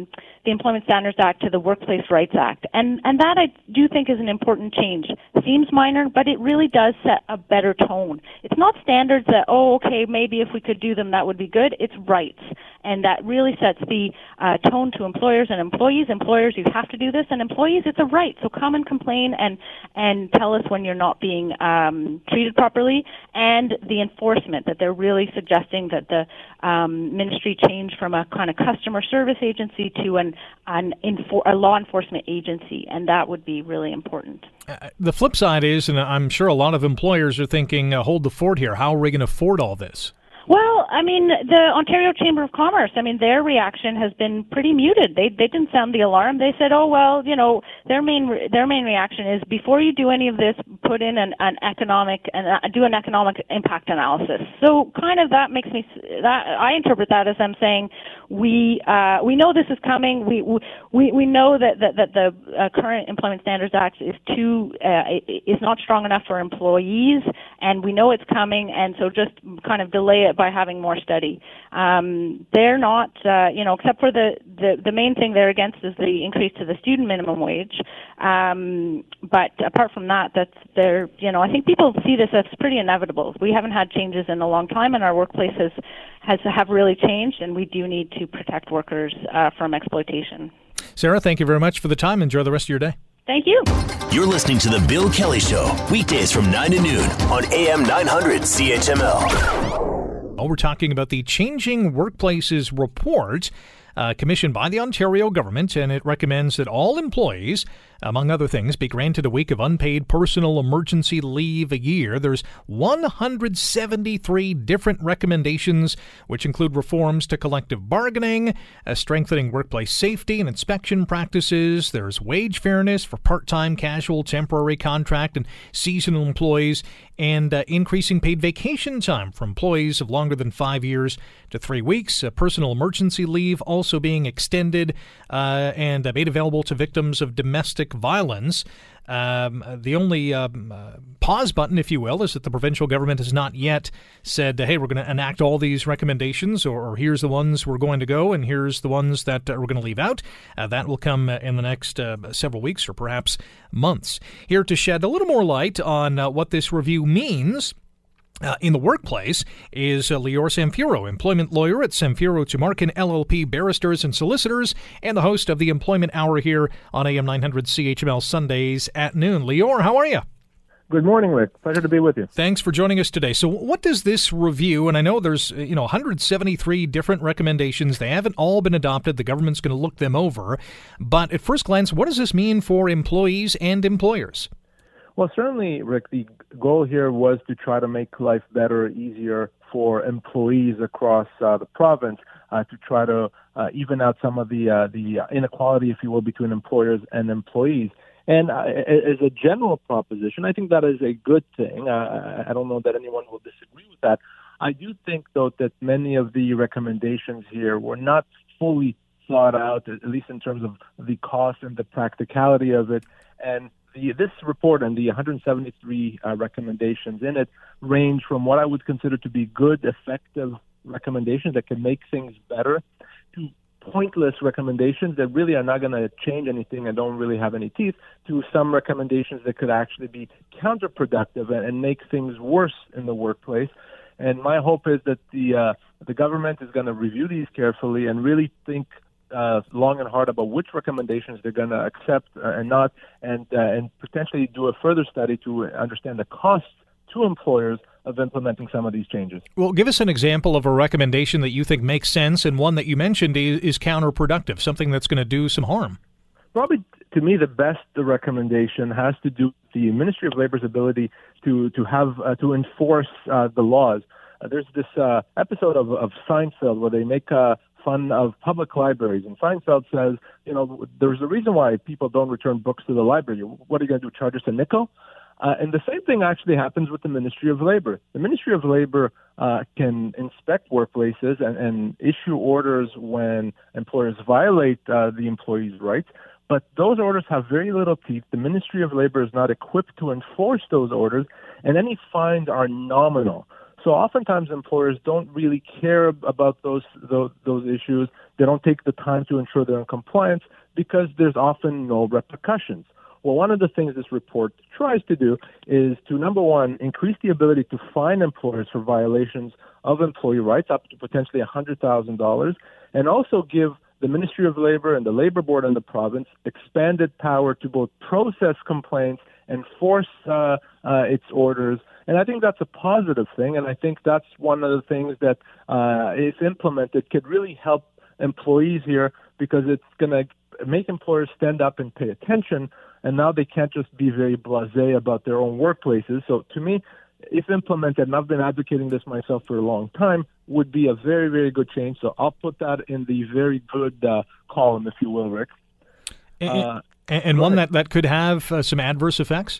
the Employment Standards Act to the Workplace Rights Act. And and that I do think is an important change. Seems minor, but it really does set a better tone. It's not standards that, oh, okay, maybe if we could do them, that would be good. It's rights. And that really sets the uh, tone to employers and employees. Employers, you have to do this. And employees, it's a right. So come and complain and, and tell us when you're not being um, treated properly. And the enforcement, that they're really suggesting that the um, ministry change from a kind of customer service agency to an, an infor- a law enforcement agency. And that would be really important. Uh, the flip side is, and I'm sure a lot of employers are thinking, uh, hold the fort here. How are we going to afford all this? Well, I mean, the Ontario Chamber of Commerce, I mean, their reaction has been pretty muted. They they didn't sound the alarm. They said, oh, well, you know, their main re- their main reaction is before you do any of this, put in an, an economic and uh, do an economic impact analysis. So kind of that makes me that I interpret that as them saying we uh, we know this is coming. We we we know that that, that the uh, current Employment Standards Act is too uh, is not strong enough for employees, and we know it's coming, and so just kind of delay it by having more study. Um, they're not, uh, you know, except for the, the, the main thing they're against is the increase to the student minimum wage. Um, but apart from that, that's they're, you know, I think people see this as pretty inevitable. We haven't had changes in a long time, and our workplace has, has have really changed, and we do need to protect workers uh, from exploitation. Sarah, thank you very much for the time. Enjoy the rest of your day. Thank you. You're listening to The Bill Kelly Show, weekdays from nine to noon on A M nine hundred C H M L. We're talking about the Changing Workplaces report. uh, commissioned by the Ontario government, and it recommends that all employees, among other things, be granted a week of unpaid personal emergency leave a year. There's one hundred seventy-three different recommendations, which include reforms to collective bargaining, uh, strengthening workplace safety and inspection practices. There's wage fairness for part-time, casual, temporary contract and seasonal employees, and uh, increasing paid vacation time for employees of longer than five years to three weeks. Uh, personal emergency leave also being extended uh, and uh, made available to victims of domestic violence. Um, the only um, uh, pause button, if you will, is that the provincial government has not yet said, hey, we're going to enact all these recommendations, or, or here's the ones we're going to go and here's the ones that uh, we're going to leave out. Uh, that will come in the next uh, several weeks or perhaps months. Here to shed a little more light on uh, what this review means Uh, in the workplace is uh, Lior Samfiru, employment lawyer at Samfiru Tumarkin L L P Barristers and Solicitors, and the host of the Employment Hour here on A M nine hundred C H M L Sundays at noon. Lior, how are you? Good morning, Rick. Pleasure to be with you. Thanks for joining us today. So what does this review, and I know there's you know one hundred seventy-three different recommendations. They haven't all been adopted. The government's going to look them over. But at first glance, what does this mean for employees and employers? Well, certainly, Rick, the goal here was to try to make life better, easier for employees across uh, the province, uh, to try to uh, even out some of the uh, the inequality, if you will, between employers and employees. And uh, as a general proposition, I think that is a good thing. Uh, I don't know that anyone will disagree with that. I do think, though, that many of the recommendations here were not fully thought out, at least in terms of the cost and the practicality of it. And The, this report and the one hundred seventy-three uh, recommendations in it range from what I would consider to be good, effective recommendations that can make things better to pointless recommendations that really are not going to change anything and don't really have any teeth, to some recommendations that could actually be counterproductive and, and make things worse in the workplace. And my hope is that the uh, the government is going to review these carefully and really think Uh, long and hard about which recommendations they're going to accept uh, and not, and uh, and potentially do a further study to understand the costs to employers of implementing some of these changes. Well, give us an example of a recommendation that you think makes sense, and one that you mentioned is, is counterproductive, something that's going to do some harm. Probably, to me, the best the recommendation has to do with the Ministry of Labor's ability to, to, have, uh, to enforce uh, the laws. Uh, there's this uh, episode of, of Seinfeld where they make a fun of public libraries. And Seinfeld says, you know, there's a reason why people don't return books to the library. What are you going to do, charge us a nickel? Uh, and the same thing actually happens with the Ministry of Labor. The Ministry of Labor uh, can inspect workplaces and, and issue orders when employers violate uh, the employees' rights. But those orders have very little teeth. The Ministry of Labor is not equipped to enforce those orders, and any fines are nominal. So oftentimes employers don't really care about those, those those issues. They don't take the time to ensure they're in compliance because there's often no repercussions. Well, one of the things this report tries to do is to, number one, increase the ability to fine employers for violations of employee rights up to potentially one hundred thousand dollars, and also give the Ministry of Labor and the Labor Board in the province expanded power to both process complaints and force uh, uh, its orders. And I think that's a positive thing, and I think that's one of the things that, uh, if implemented, could really help employees here, because it's going to make employers stand up and pay attention, and now they can't just be very blasé about their own workplaces. So to me, if implemented, and I've been advocating this myself for a long time, would be a very, very good change. So I'll put that in the very good uh, column, if you will, Rick. Uh, and and one that, that could have uh, some adverse effects?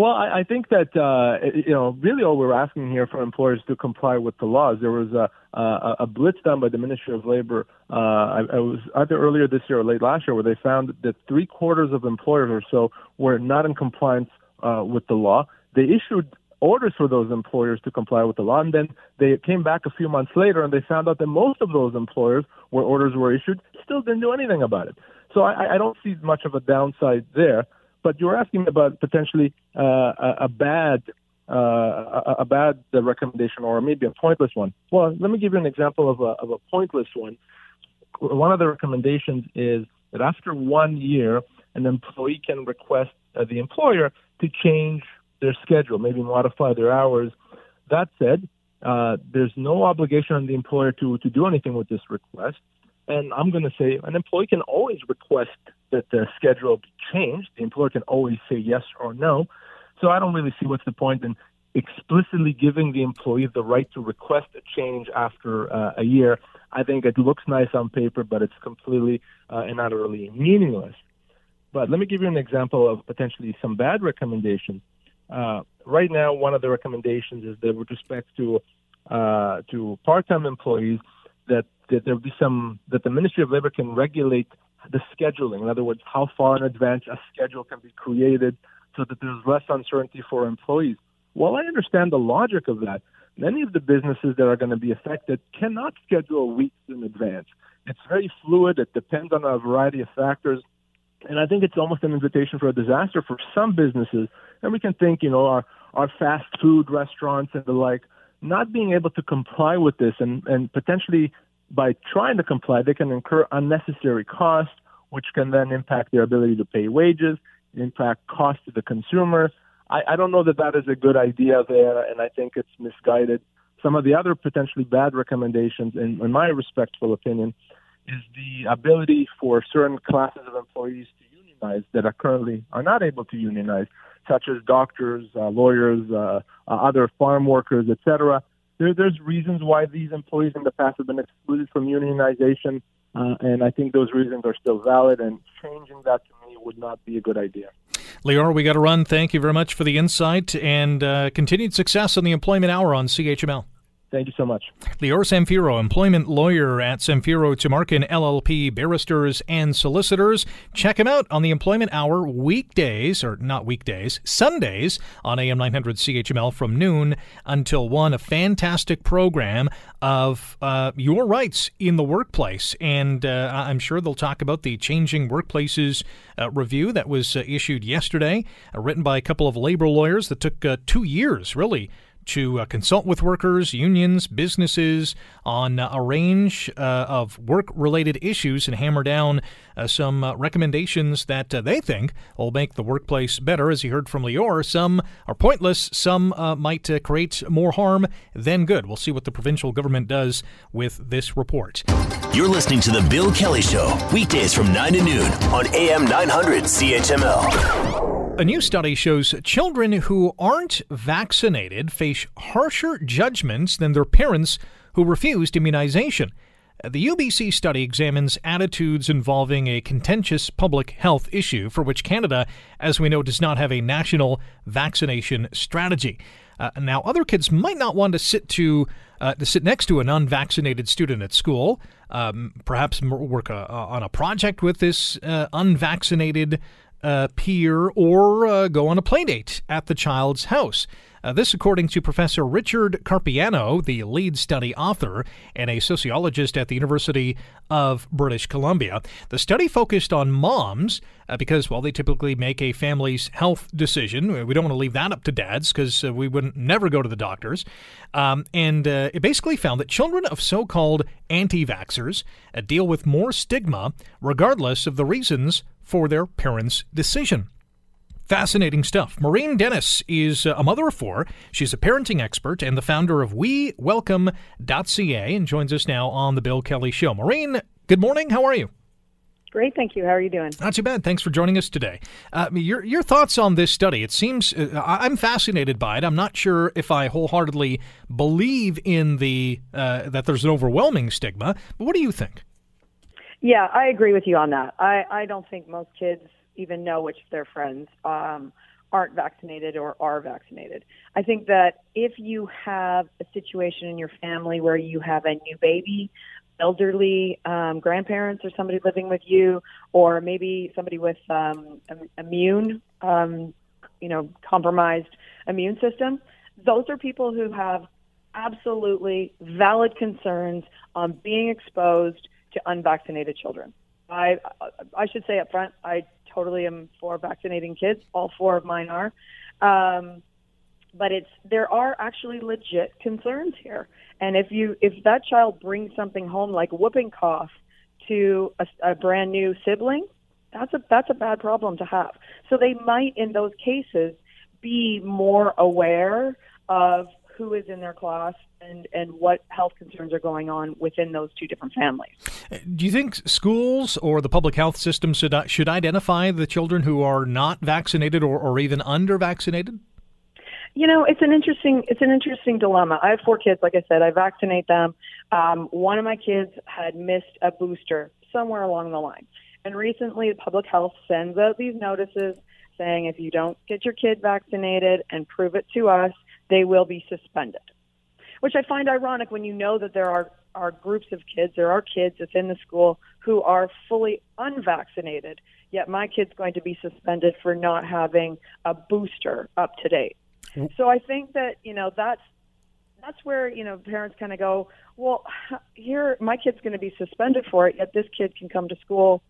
Well, I, I think that, uh, you know, really all we're asking here for employers to comply with the laws. There was a, a, a blitz done by the Ministry of Labor. Uh, I, I was either earlier this year or late last year, where they found that three quarters of employers or so were not in compliance uh, with the law. They issued orders for those employers to comply with the law, and then they came back a few months later and they found out that most of those employers, where orders were issued, still didn't do anything about it. So I, I don't see much of a downside there. But you were asking about potentially uh, a, a bad uh, a, a bad recommendation, or maybe a pointless one. Well, let me give you an example of a, of a pointless one. One of the recommendations is that after one year, an employee can request uh, the employer to change their schedule, maybe modify their hours. That said, uh, there's no obligation on the employer to, to do anything with this request. And I'm going to say an employee can always request that the schedule be changed. The employer can always say yes or no. So I don't really see what's the point in explicitly giving the employee the right to request a change after uh, a year. I think it looks nice on paper, but it's completely uh, and utterly meaningless. But let me give you an example of potentially some bad recommendations. Uh, right now, one of the recommendations is that with respect to uh, to part-time employees, that, that there be some that the Ministry of Labor can regulate the scheduling. In other words, how far in advance a schedule can be created so that there's less uncertainty for employees. Well, I understand the logic of that. Many of the businesses that are going to be affected cannot schedule weeks in advance. It's very fluid. It depends on a variety of factors. And I think it's almost an invitation for a disaster for some businesses. And we can think, you know, our, our fast food restaurants and the like, not being able to comply with this and, and potentially by trying to comply, they can incur unnecessary costs, which can then impact their ability to pay wages, impact costs to the consumer. I, I don't know that that is a good idea there, and I think it's misguided. Some of the other potentially bad recommendations, in, in my respectful opinion, is the ability for certain classes of employees to unionize that are currently are not able to unionize, such as doctors, uh, lawyers, uh, uh, other farm workers, et cetera. There, there's reasons why these employees in the past have been excluded from unionization, uh, and I think those reasons are still valid, and changing that to me would not be a good idea. Lior, we got to run. Thank you very much for the insight and uh, continued success on the Employment Hour on C H M L. Thank you so much. Lior Samfiru, employment lawyer at Samfiru Tumarkin, L L P, barristers and solicitors. Check him out on the Employment Hour weekdays, or not weekdays, Sundays on A M nine hundred C H M L from noon until one. A fantastic program of uh, your rights in the workplace. And uh, I'm sure they'll talk about the Changing Workplaces uh, review that was uh, issued yesterday, uh, written by a couple of labor lawyers that took uh, two years, really, to uh, consult with workers, unions, businesses on uh, a range uh, of work-related issues and hammer down uh, some uh, recommendations that uh, they think will make the workplace better. As you heard from Lior, some are pointless, some uh, might uh, create more harm than good. We'll see what the provincial government does with this report. You're listening to The Bill Kelly Show, weekdays from nine to noon on A M nine hundred C H M L. A new study shows children who aren't vaccinated face harsher judgments than their parents who refused immunization. The U B C study examines attitudes involving a contentious public health issue for which Canada, as we know, does not have a national vaccination strategy. Uh, now, other kids might not want to sit to uh, to sit next to an unvaccinated student at school, um, perhaps work a, on a project with this uh, unvaccinated Uh, peer or uh, go on a play date at the child's house. Uh, this, according to Professor Richard Carpiano, the lead study author and a sociologist at the University of British Columbia. The study focused on moms uh, because, well, they typically make a family's health decision. We don't want to leave that up to dads because uh, we wouldn't never go to the doctors. Um, and uh, it basically found that children of so-called anti-vaxxers uh, deal with more stigma regardless of the reasons for their parents' decision. Fascinating stuff. Maureen Dennis is a mother of four. She's a parenting expert and the founder of We Welcome dot C A and joins us now on The Bill Kelly Show. Maureen, good morning. How are you? Great, thank you. How are you doing? Not too bad. Thanks for joining us today. Uh, your your thoughts on this study? It seems uh, I'm fascinated by it. I'm not sure if I wholeheartedly believe in the uh, that there's an overwhelming stigma, but what do you think? Yeah, I agree with you on that. I, I don't think most kids even know which of their friends um, aren't vaccinated or are vaccinated. I think that if you have a situation in your family where you have a new baby, elderly um, grandparents or somebody living with you, or maybe somebody with um, immune, um, you know, compromised immune system, those are people who have absolutely valid concerns on being exposed to unvaccinated children. I I should say up front, I totally am for vaccinating kids. All four of mine are. Um, but it's there are actually legit concerns here. And if you if that child brings something home like whooping cough to a, a brand new sibling, that's a that's a bad problem to have. So they might in those cases be more aware of who is in their class and, and what health concerns are going on within those two different families. Do you think schools or the public health system should, should identify the children who are not vaccinated or, or even under-vaccinated? You know, it's an interesting it's an interesting dilemma. I have four kids. Like I said, I vaccinate them. Um, one of my kids had missed a booster somewhere along the line. And recently, public health sends out these notices saying if you don't get your kid vaccinated and prove it to us, they will be suspended, which I find ironic when you know that there are, are groups of kids, there are kids within the school who are fully unvaccinated, yet my kid's going to be suspended for not having a booster up to date. So I think that, you know, that's that's where, you know, parents kind of go, well, here, my kid's going to be suspended for it, yet this kid can come to school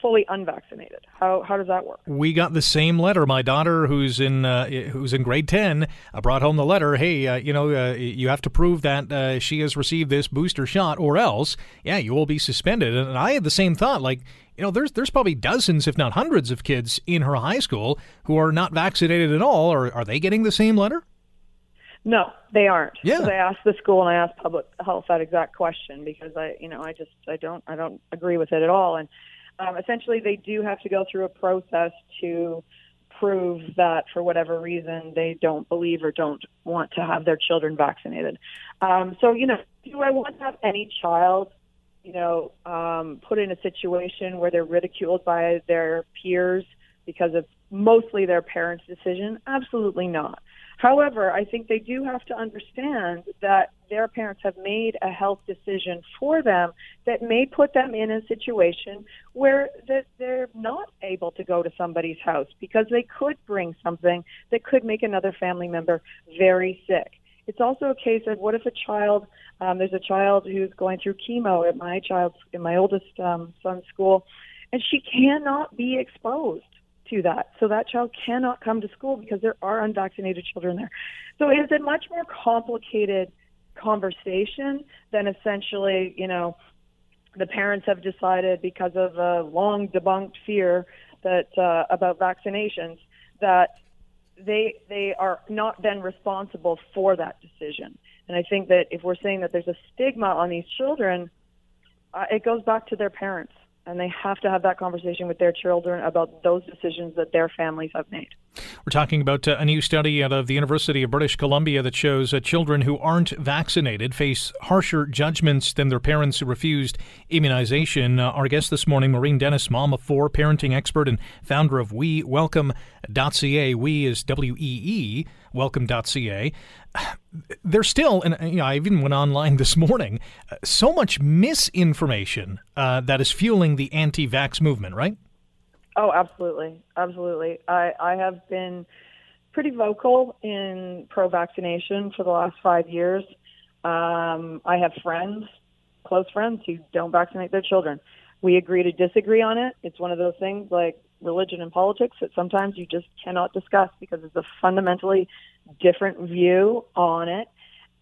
fully unvaccinated. How how does that work? We got the same letter. My daughter, who's in uh, who's in grade ten, uh, brought home the letter. Hey, uh, you know, uh, you have to prove that uh, she has received this booster shot, or else, yeah, you will be suspended. And I had the same thought. Like, you know, there's there's probably dozens, if not hundreds, of kids in her high school who are not vaccinated at all. Or are they getting the same letter? No, they aren't. Yeah. So I asked the school and I asked public health that exact question because I, you know, I just I don't I don't agree with it at all. And Um, essentially, they do have to go through a process to prove that, for whatever reason, they don't believe or don't want to have their children vaccinated. Um, so, you know, do I want to have any child, you know, um, put in a situation where they're ridiculed by their peers because of mostly their parents' decision? Absolutely not. However, I think they do have to understand that their parents have made a health decision for them that may put them in a situation where they're not able to go to somebody's house because they could bring something that could make another family member very sick. It's also a case of what if a child, um, there's a child who's going through chemo at my child's, in my oldest um, son's school, and she cannot be exposed to that. So that child cannot come to school because there are unvaccinated children there. So it's a much more complicated conversation than essentially, you know, the parents have decided because of a long debunked fear that uh, about vaccinations that they they are not then responsible for that decision. And I think that if we're saying that there's a stigma on these children, uh, it goes back to their parents. And they have to have that conversation with their children about those decisions that their families have made. We're talking about uh, a new study out of the University of British Columbia that shows uh, children who aren't vaccinated face harsher judgments than their parents who refused immunization. Uh, our guest this morning, Maureen Dennis, mom of four, parenting expert and founder of We Welcome dot C A. We is W E E, Welcome dot C A. There's still, and you know, I even went online this morning, uh, so much misinformation uh, that is fueling the anti-vax movement, right? Oh, absolutely. Absolutely. I, I have been pretty vocal in pro-vaccination for the last five years. Um, I have friends, close friends, who don't vaccinate their children. We agree to disagree on it. It's one of those things like religion and politics that sometimes you just cannot discuss because it's a fundamentally different view on it.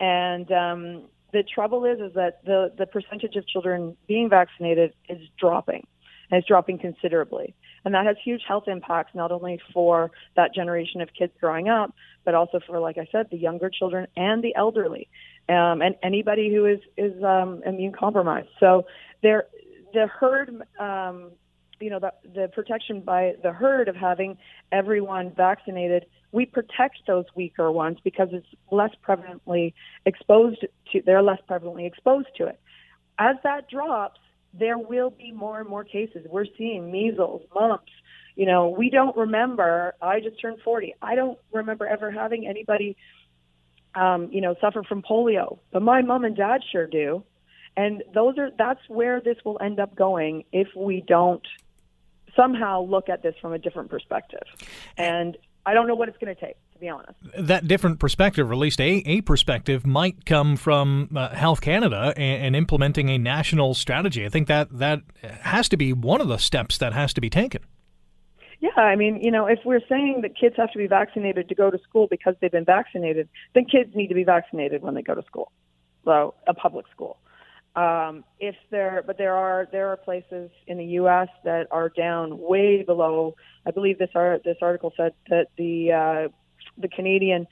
And um, the trouble is, is that the, the percentage of children being vaccinated is dropping, and it's dropping considerably. And that has huge health impacts, not only for that generation of kids growing up, but also for, like I said, the younger children and the elderly, um, and anybody who is, is um, immune compromised. So there, the herd, um, you know, the, the protection by the herd of having everyone vaccinated, we protect those weaker ones because it's less prevalently exposed to, they're less prevalently exposed to it. As that drops, there will be more and more cases. We're seeing measles, mumps. You know, we don't remember. I just turned forty. I don't remember ever having anybody, um, you know, suffer from polio. But my mom and dad sure do. And those are that's where this will end up going if we don't somehow look at this from a different perspective. And I don't know what it's going to take, to be honest. That different perspective, or at least a, a perspective, might come from uh, Health Canada and, and implementing a national strategy. I think that that has to be one of the steps that has to be taken. Yeah, I mean, you know, if we're saying that kids have to be vaccinated to go to school because they've been vaccinated, then kids need to be vaccinated when they go to school, so a public school. Um, if there, but there are there are places in the U S that are down way below. I believe this art, this article said that the uh, the Canadian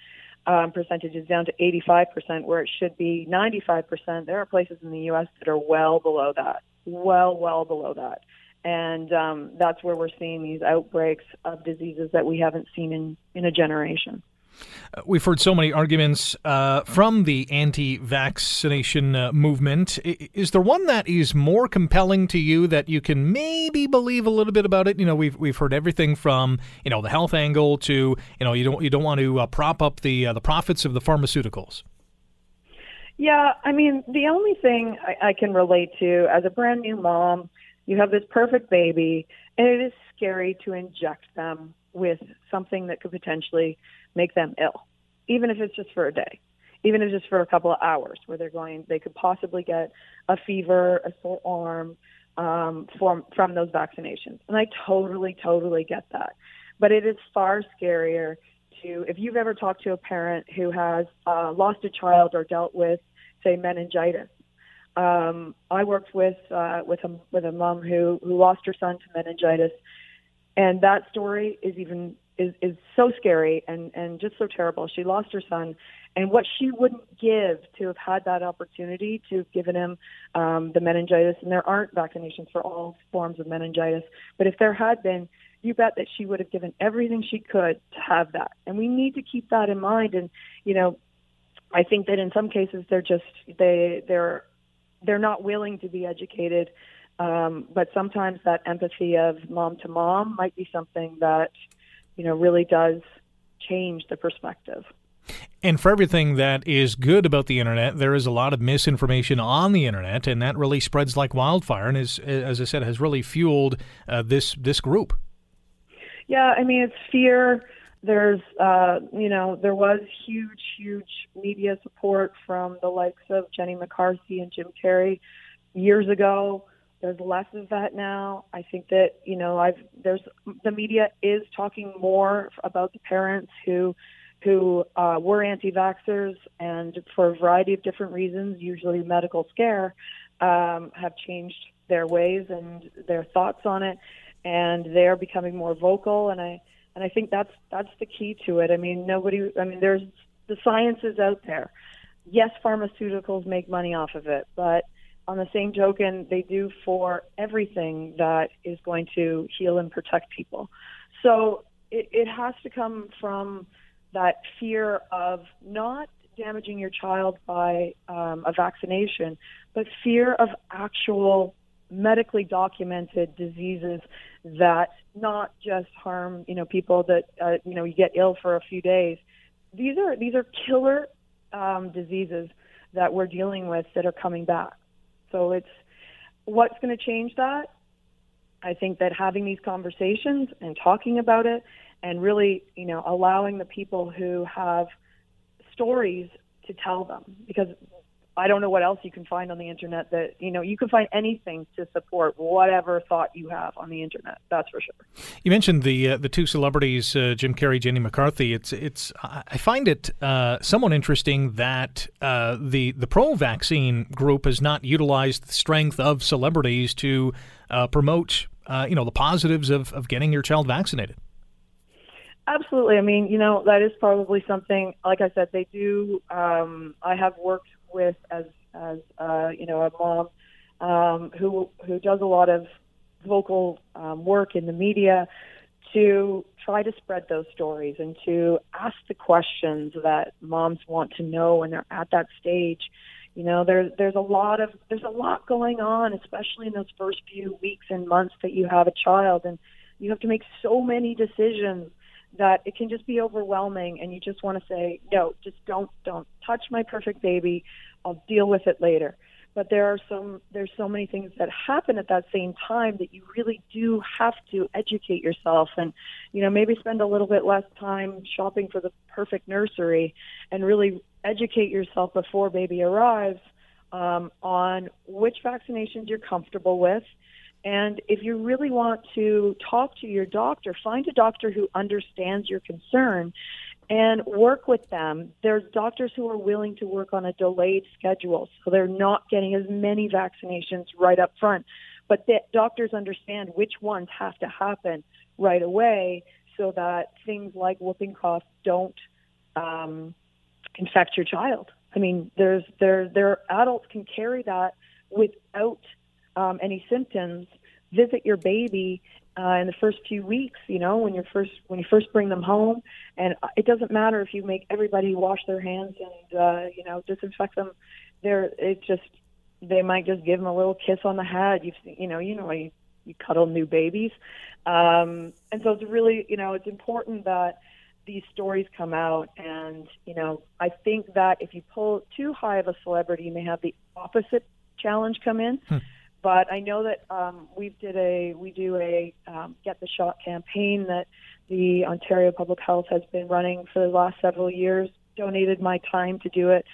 um, percentage is down to eighty-five percent, where it should be ninety-five percent. There are places in the U S that are well below that, well, well below that. And um, that's where we're seeing these outbreaks of diseases that we haven't seen in, in a generation. We've heard so many arguments uh, from the anti-vaccination uh, movement. Is there one that is more compelling to you that you can maybe believe a little bit about it? You know, we've we've heard everything from, you know, the health angle to, you know, you don't you don't want to uh, prop up the uh, the profits of the pharmaceuticals. Yeah, I mean, the only thing I, I can relate to as a brand new mom, you have this perfect baby, and it is scary to inject them with something that could potentially make them ill, even if it's just for a day, even if it's just for a couple of hours, where they're going, they could possibly get a fever, a sore arm um, from, from those vaccinations. And I totally, totally get that. But it is far scarier to, if you've ever talked to a parent who has uh, lost a child or dealt with, say, meningitis. Um, I worked with, uh, with a, with a mom who, who lost her son to meningitis. And that story is even is, is so scary and, and just so terrible. She lost her son, and what she wouldn't give to have had that opportunity to have given him um, the meningitis. And there aren't vaccinations for all forms of meningitis, but if there had been, you bet that she would have given everything she could to have that. And we need to keep that in mind. And you know, I think that in some cases they're just they they're they're not willing to be educated. Um, but sometimes that empathy of mom to mom might be something that, you know, really does change the perspective. And for everything that is good about the internet, there is a lot of misinformation on the internet, and that really spreads like wildfire, and is, as I said, has really fueled uh, this this group. Yeah, I mean, it's fear. There's, uh, you know, there was huge, huge media support from the likes of Jenny McCarthy and Jim Carrey years ago. There's less of that now. I think that, you know, I've there's the media is talking more about the parents who who uh, were anti-vaxxers, and for a variety of different reasons, usually medical scare, um, have changed their ways and their thoughts on it, and they're becoming more vocal. And I and I think that's that's the key to it. I mean, nobody. I mean, there's the science is out there. Yes, pharmaceuticals make money off of it, but on the same token, they do for everything that is going to heal and protect people. So it, it has to come from that fear of not damaging your child by um, a vaccination, but fear of actual medically documented diseases that not just harm, you know, people that, uh, you know, you get ill for a few days. These are, these are killer um, diseases that we're dealing with that are coming back. So it's what's going to change that? I think that having these conversations and talking about it, and really, you know, allowing the people who have stories to tell them, because I don't know what else you can find on the internet that, you know, you can find anything to support whatever thought you have on the internet. That's for sure. You mentioned the uh, the two celebrities, uh, Jim Carrey, Jenny McCarthy. It's it's I find it uh, somewhat interesting that uh, the the pro-vaccine group has not utilized the strength of celebrities to uh, promote uh, you know the positives of, of getting your child vaccinated. Absolutely. I mean, you know, that is probably something. Like I said, they do. Um, I have worked with as as uh, you know a mom um, who who does a lot of vocal um, work in the media to try to spread those stories and to ask the questions that moms want to know when they're at that stage. You know, there's there's a lot of there's a lot going on, especially in those first few weeks and months that you have a child, and you have to make so many decisions that it can just be overwhelming, and you just want to say, no, just don't, don't touch my perfect baby. I'll deal with it later. But there are some, there's so many things that happen at that same time that you really do have to educate yourself, and, you know, maybe spend a little bit less time shopping for the perfect nursery and really educate yourself before baby arrives um, on which vaccinations you're comfortable with. And if you really want to talk to your doctor, find a doctor who understands your concern and work with them. There's doctors who are willing to work on a delayed schedule, so they're not getting as many vaccinations right up front. But the doctors understand which ones have to happen right away so that things like whooping cough don't um, infect your child. I mean, there's there there adults can carry that without um, any symptoms. Visit your baby uh, in the first few weeks, you know, when you're first when you first bring them home, and it doesn't matter if you make everybody wash their hands and uh, you know, disinfect them. There, it just they might just give them a little kiss on the head. You you know you know you, you cuddle new babies, um, and so it's really you know it's important that these stories come out. And you know, I think that if you pull too high of a celebrity, you may have the opposite challenge come in. Hmm. But I know that um, we did a we do a um, Get the Shot campaign that the Ontario Public Health has been running for the last several years. Donated my time to do it,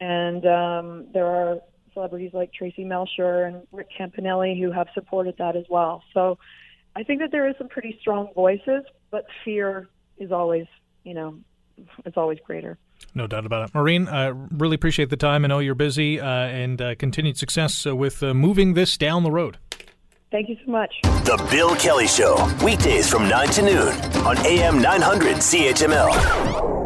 and um, there are celebrities like Tracy Melcher and Rick Campanelli who have supported that as well. So I think that there is some pretty strong voices, but fear is always, you know, it's always greater. No doubt about it. Maureen, I uh, really appreciate the time. I know you're busy, uh, and uh, continued success uh, with uh, moving this down the road. Thank you so much. The Bill Kelly Show, weekdays from nine to noon on A M nine hundred C H M L.